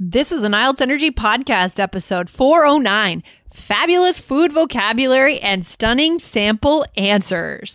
This is an IELTS Energy Podcast episode 409, Fabulous Food Vocabulary and Stunning Sample Answers.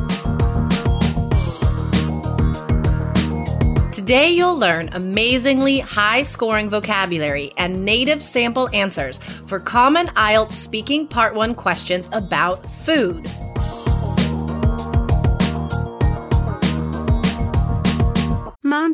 Today you'll learn amazingly high-scoring vocabulary and native sample answers for common IELTS speaking Part 1 questions about food. Mom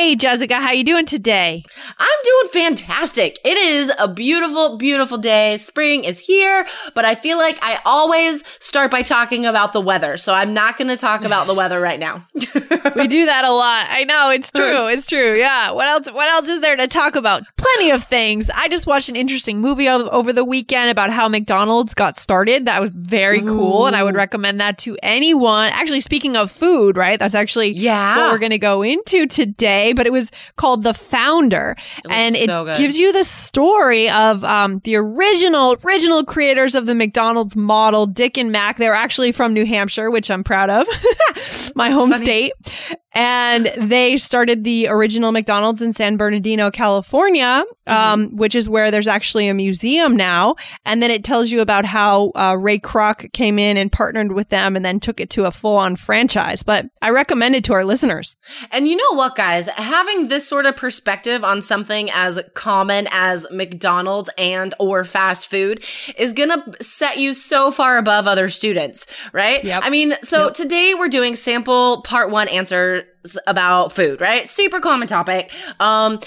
Jessica, how you doing today? I'm doing fantastic. It is a beautiful, beautiful day. Spring is here, but I feel like I always start by talking about the weather, so I'm not going to talk about the weather right now. We do that a lot. I know. It's true. It's true. Yeah. What else is there to talk about? Plenty of things. I just watched an interesting movie over the weekend about how McDonald's got started. That was very cool, and I would recommend that to anyone. Actually, speaking of food, right? That's actually what we're going to go into today. But it was called The Founder. It gives you the story of the original creators of the McDonald's model, Dick and Mac. They're actually from New Hampshire, which I'm proud of, my home state. And they started the original McDonald's in San Bernardino, California, which is where there's actually a museum now. And then it tells you about how Ray Kroc came in and partnered with them and then took it to a full-on franchise. But I recommend it to our listeners. And you know what, guys? Having this sort of perspective on something as common as McDonald's and or fast food is going to set you so far above other students, right? Yep. I mean, so today we're doing sample part 1 answers about food, right? Super common topic. And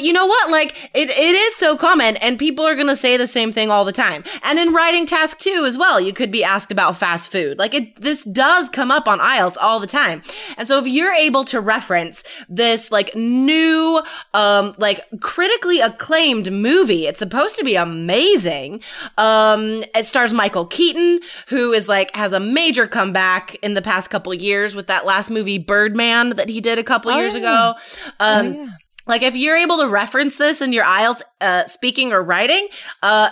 you know what? Like it is so common, and people are gonna say the same thing all the time. And in writing task 2 as well, you could be asked about fast food. Like this does come up on IELTS all the time. And so if you're able to reference this like new, like critically acclaimed movie, it's supposed to be amazing. It stars Michael Keaton, who is like has a major comeback in the past couple years with that last movie Birdman that he did a couple years ago. Like if you're able to reference this in your IELTS speaking or writing,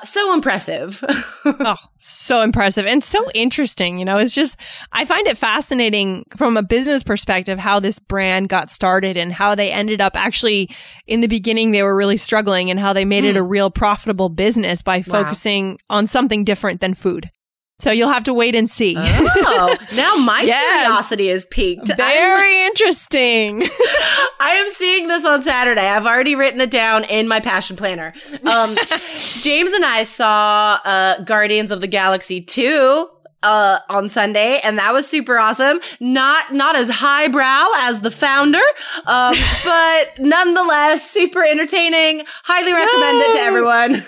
so impressive. So impressive and so interesting. You know, it's just, I find it fascinating from a business perspective how this brand got started and how they ended up actually in the beginning, they were really struggling and how they made it a real profitable business by focusing on something different than food. So you'll have to wait and see. Oh, now my curiosity is piqued. Very interesting. I am seeing this on Saturday. I've already written it down in my passion planner. James and I saw Guardians of the Galaxy 2. On Sunday, and that was super awesome. Not as highbrow as The Founder, but nonetheless, super entertaining. Highly recommend it to everyone.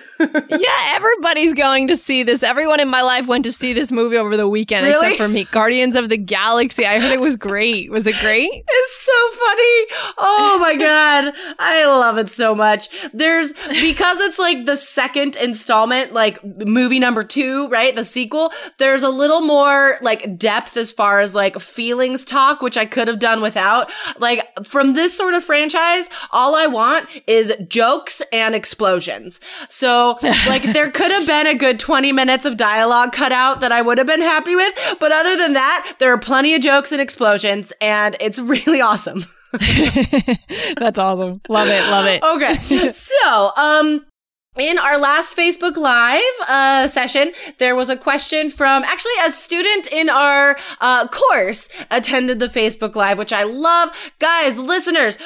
Yeah, everybody's going to see this. Everyone in my life went to see this movie over the weekend, except for me. Guardians of the Galaxy. I heard it was great. Was it great? It's so funny. Oh my God. I love it so much. Because it's like the second installment, like movie number 2, right? The sequel. There's a little more like depth as far as like feelings talk, which I could have done without. Like from this sort of franchise, all I want is jokes and explosions. So like there could have been a good 20 minutes of dialogue cut out that I would have been happy with. But other than that, there are plenty of jokes and explosions, and it's really awesome. That's awesome. Love it. Okay. So, In our last Facebook Live session, there was a question from actually a student in our course attended the Facebook Live, which I love. Guys, listeners,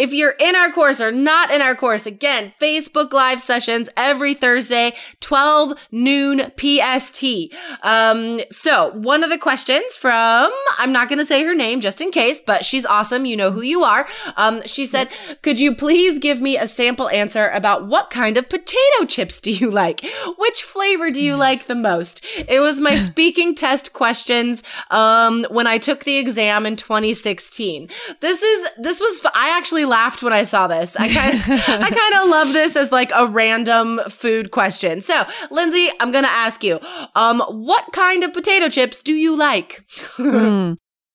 if you're in our course or not in our course, again, Facebook Live sessions every Thursday, 12 noon PST. So one of the questions from, I'm not going to say her name just in case, but she's awesome. You know who you are. She said, could you please give me a sample answer about what kind of potato chips do you like? Which flavor do you like the most? It was my speaking test questions when I took the exam in 2016. This was I actually laughed when I saw this. I kind of love this as like a random food question. So, Lindsay, I'm going to ask you, what kind of potato chips do you like?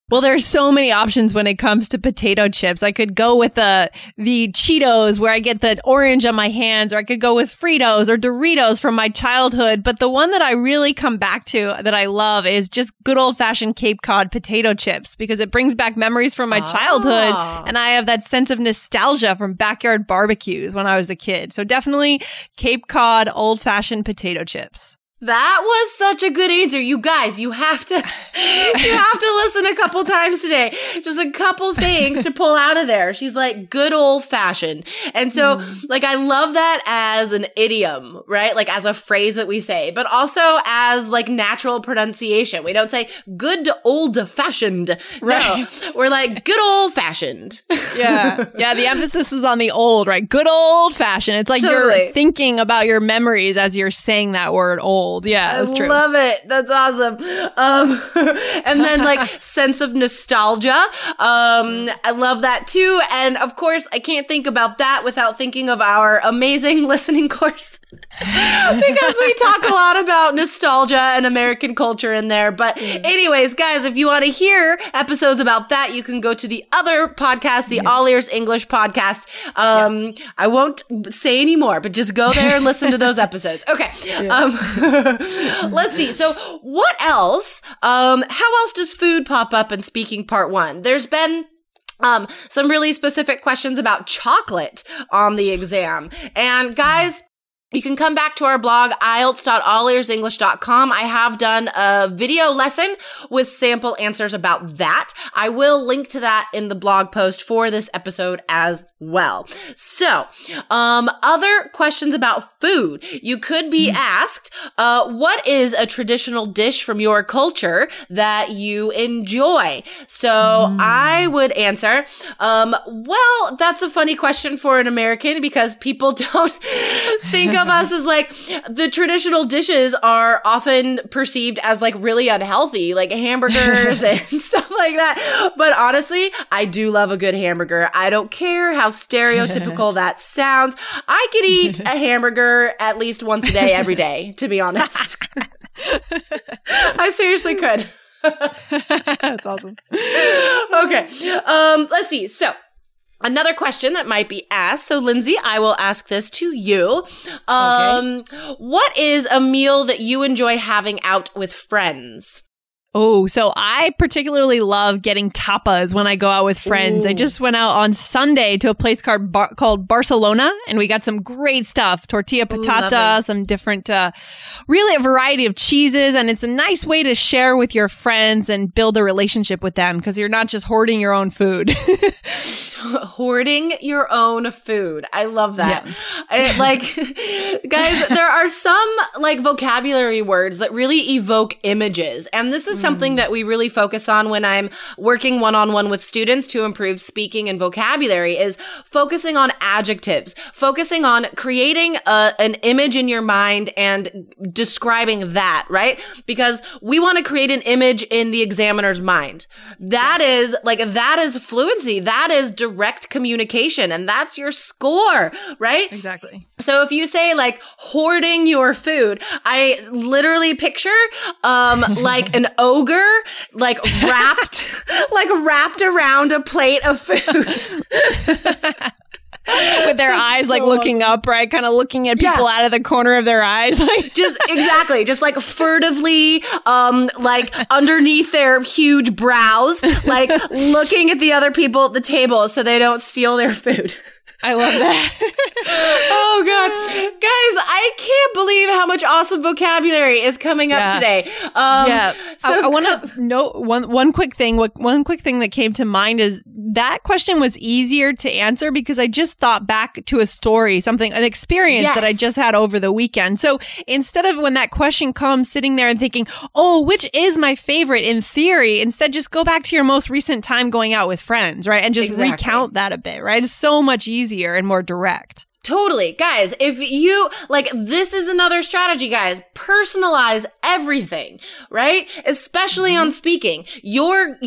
Well, there's so many options when it comes to potato chips. I could go with the Cheetos where I get the orange on my hands, or I could go with Fritos or Doritos from my childhood. But the one that I really come back to that I love is just good old-fashioned Cape Cod potato chips, because it brings back memories from my childhood. And I have that sense of nostalgia from backyard barbecues when I was a kid. So definitely Cape Cod old-fashioned potato chips. That was such a good answer. You guys, you have to listen a couple times today. Just a couple things to pull out of there. She's like, good old fashioned. And so like, I love that as an idiom, right? Like as a phrase that we say, but also as like natural pronunciation. We don't say good old fashioned. Right. No, we're like good old fashioned. Yeah. Yeah. The emphasis is on the old, right? Good old fashioned. It's like You're thinking about your memories as you're saying that word old. Yeah, that's true. I love it. That's awesome. And then like sense of nostalgia. I love that too. And of course, I can't think about that without thinking of our amazing listening course. Because we talk a lot about nostalgia and American culture in there. But anyways, guys, if you want to hear episodes about that, you can go to the other podcast, the All Ears English podcast. I won't say any more, but just go there and listen to those episodes. Okay. Yeah. Let's see. So what else? How else does food pop up in speaking part one? There's been some really specific questions about chocolate on the exam. And guys, you can come back to our blog, IELTS.allearsenglish.com. I have done a video lesson with sample answers about that. I will link to that in the blog post for this episode as well. So, other questions about food. You could be asked, what is a traditional dish from your culture that you enjoy? So I would answer, well, that's a funny question for an American because people don't think of us is like the traditional dishes are often perceived as like really unhealthy, like hamburgers and stuff like that. But honestly, I do love a good hamburger. I don't care how stereotypical that sounds. I could eat a hamburger at least once a day, every day, to be honest. I seriously could. That's awesome. Okay. Let's see. So, another question that might be asked. So, Lindsay, I will ask this to you. Okay. What is a meal that you enjoy having out with friends? Oh, so I particularly love getting tapas when I go out with friends. Ooh. I just went out on Sunday to a place called Barcelona, and we got some great stuff. Tortilla patata, some different, really a variety of cheeses. And it's a nice way to share with your friends and build a relationship with them because you're not just hoarding your own food. Hoarding your own food. I love that. Yeah. Guys, there are some like vocabulary words that really evoke images. And this is something that we really focus on when I'm working one-on-one with students to improve speaking and vocabulary is focusing on adjectives, focusing on creating an image in your mind and describing that, right? Because we want to create an image in the examiner's mind. That is like, that is fluency. That is direct communication. And that's your score, right? Exactly. So if you say like hoarding your food, I literally picture like an ogre, like wrapped, like wrapped around a plate of food. With their eyes like looking up, right? Kind of looking at people out of the corner of their eyes. Like just exactly. Just like furtively, like underneath their huge brows, like looking at the other people at the table so they don't steal their food. I love that. Oh, God. Guys, much awesome vocabulary is coming up today. So I want to note one quick thing. One quick thing that came to mind is that question was easier to answer because I just thought back to a story, an experience that I just had over the weekend. So instead of when that question comes, sitting there and thinking, oh, which is my favorite in theory, instead just go back to your most recent time going out with friends, right? And just recount that a bit, right? It's so much easier and more direct. Totally. Guys, if you like, this is another strategy, guys, personalize everything, right? Especially on speaking. Your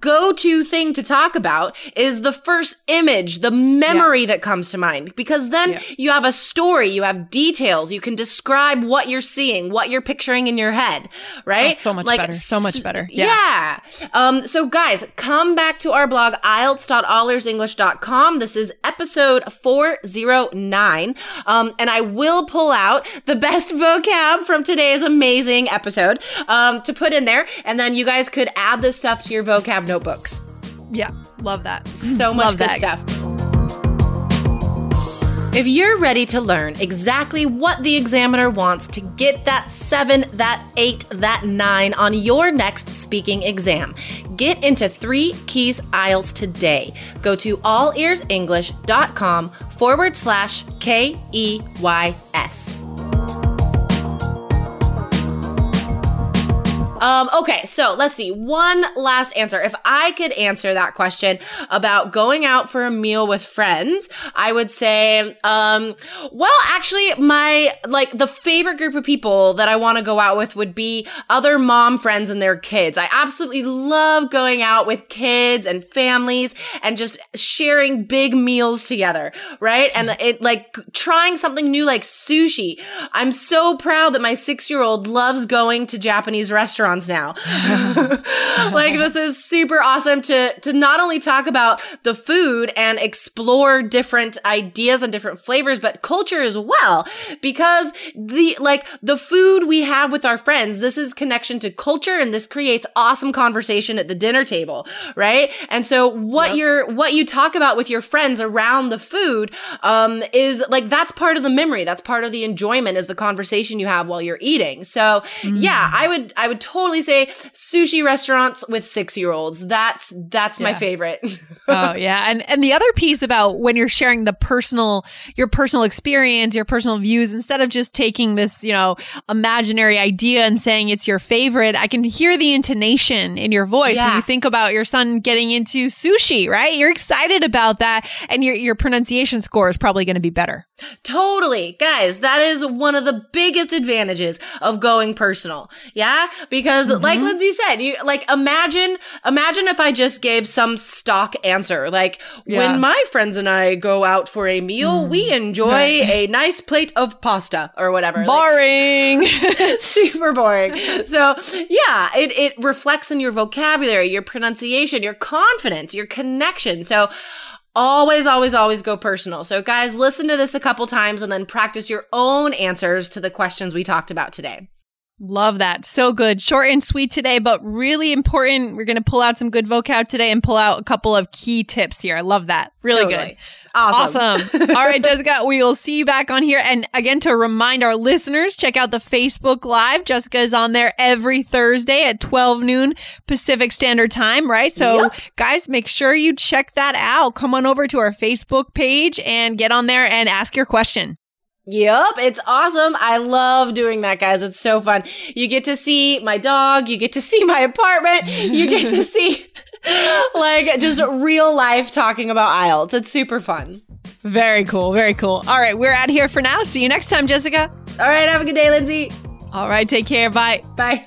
go-to thing to talk about is the first image, the memory that comes to mind, because then you have a story, you have details, you can describe what you're seeing, what you're picturing in your head, right? Oh, so much better. So much better. Yeah. So guys, come back to our blog, IELTS.allearsenglish.com. This is episode 409. And I will pull out the best vocab from today's amazing episode to put in there. And then you guys could add this stuff to your vocab notebooks. Yeah, love that. So much good stuff. If you're ready to learn exactly what the examiner wants to get that 7, that 8, that 9 on your next speaking exam, get into 3 Keys IELTS today. Go to allearsenglish.com/KEYS. Okay, so let's see. One last answer. If I could answer that question about going out for a meal with friends, I would say, well, actually, the favorite group of people that I want to go out with would be other mom friends and their kids. I absolutely love going out with kids and families and just sharing big meals together, right? And trying something new like sushi. I'm so proud that my 6-year-old loves going to Japanese restaurants now. This is super awesome to not only talk about the food and explore different ideas and different flavors, but culture as well, because the food we have with our friends, this is connection to culture, and this creates awesome conversation at the dinner table, right? And so what you talk about with your friends around the food is that's part of the memory, that's part of the enjoyment, is the conversation you have while you're eating. So I would totally say sushi restaurants with 6-year-olds. That's my favorite. Oh yeah. And the other piece about when you're sharing your personal experience, your personal views, instead of just taking this, imaginary idea and saying it's your favorite, I can hear the intonation in your voice when you think about your son getting into sushi, right? You're excited about that, and your pronunciation score is probably going to be better. Totally. Guys, that is one of the biggest advantages of going personal. Yeah? Because like Lindsay said, you imagine if I just gave some stock answer, when my friends and I go out for a meal, we enjoy a nice plate of pasta or whatever. Boring. Super boring. So yeah, it reflects in your vocabulary, your pronunciation, your confidence, your connection. So always, always, always go personal. So guys, listen to this a couple times and then practice your own answers to the questions we talked about today. Love that. So good. Short and sweet today, but really important. We're going to pull out some good vocab today and pull out a couple of key tips here. I love that. Really totally. Good. Awesome. All right, Jessica, we will see you back on here. And again, to remind our listeners, check out the Facebook Live. Jessica is on there every Thursday at 12 noon Pacific Standard Time, right? So guys, make sure you check that out. Come on over to our Facebook page and get on there and ask your question. Yep, it's awesome. I love doing that, guys. It's so fun. You get to see my dog. You get to see my apartment. You get to see just real life talking about IELTS. It's super fun. Very cool. Very cool. All right, we're out of here for now. See you next time, Jessica. All right, have a good day, Lindsay. All right, take care. Bye. Bye.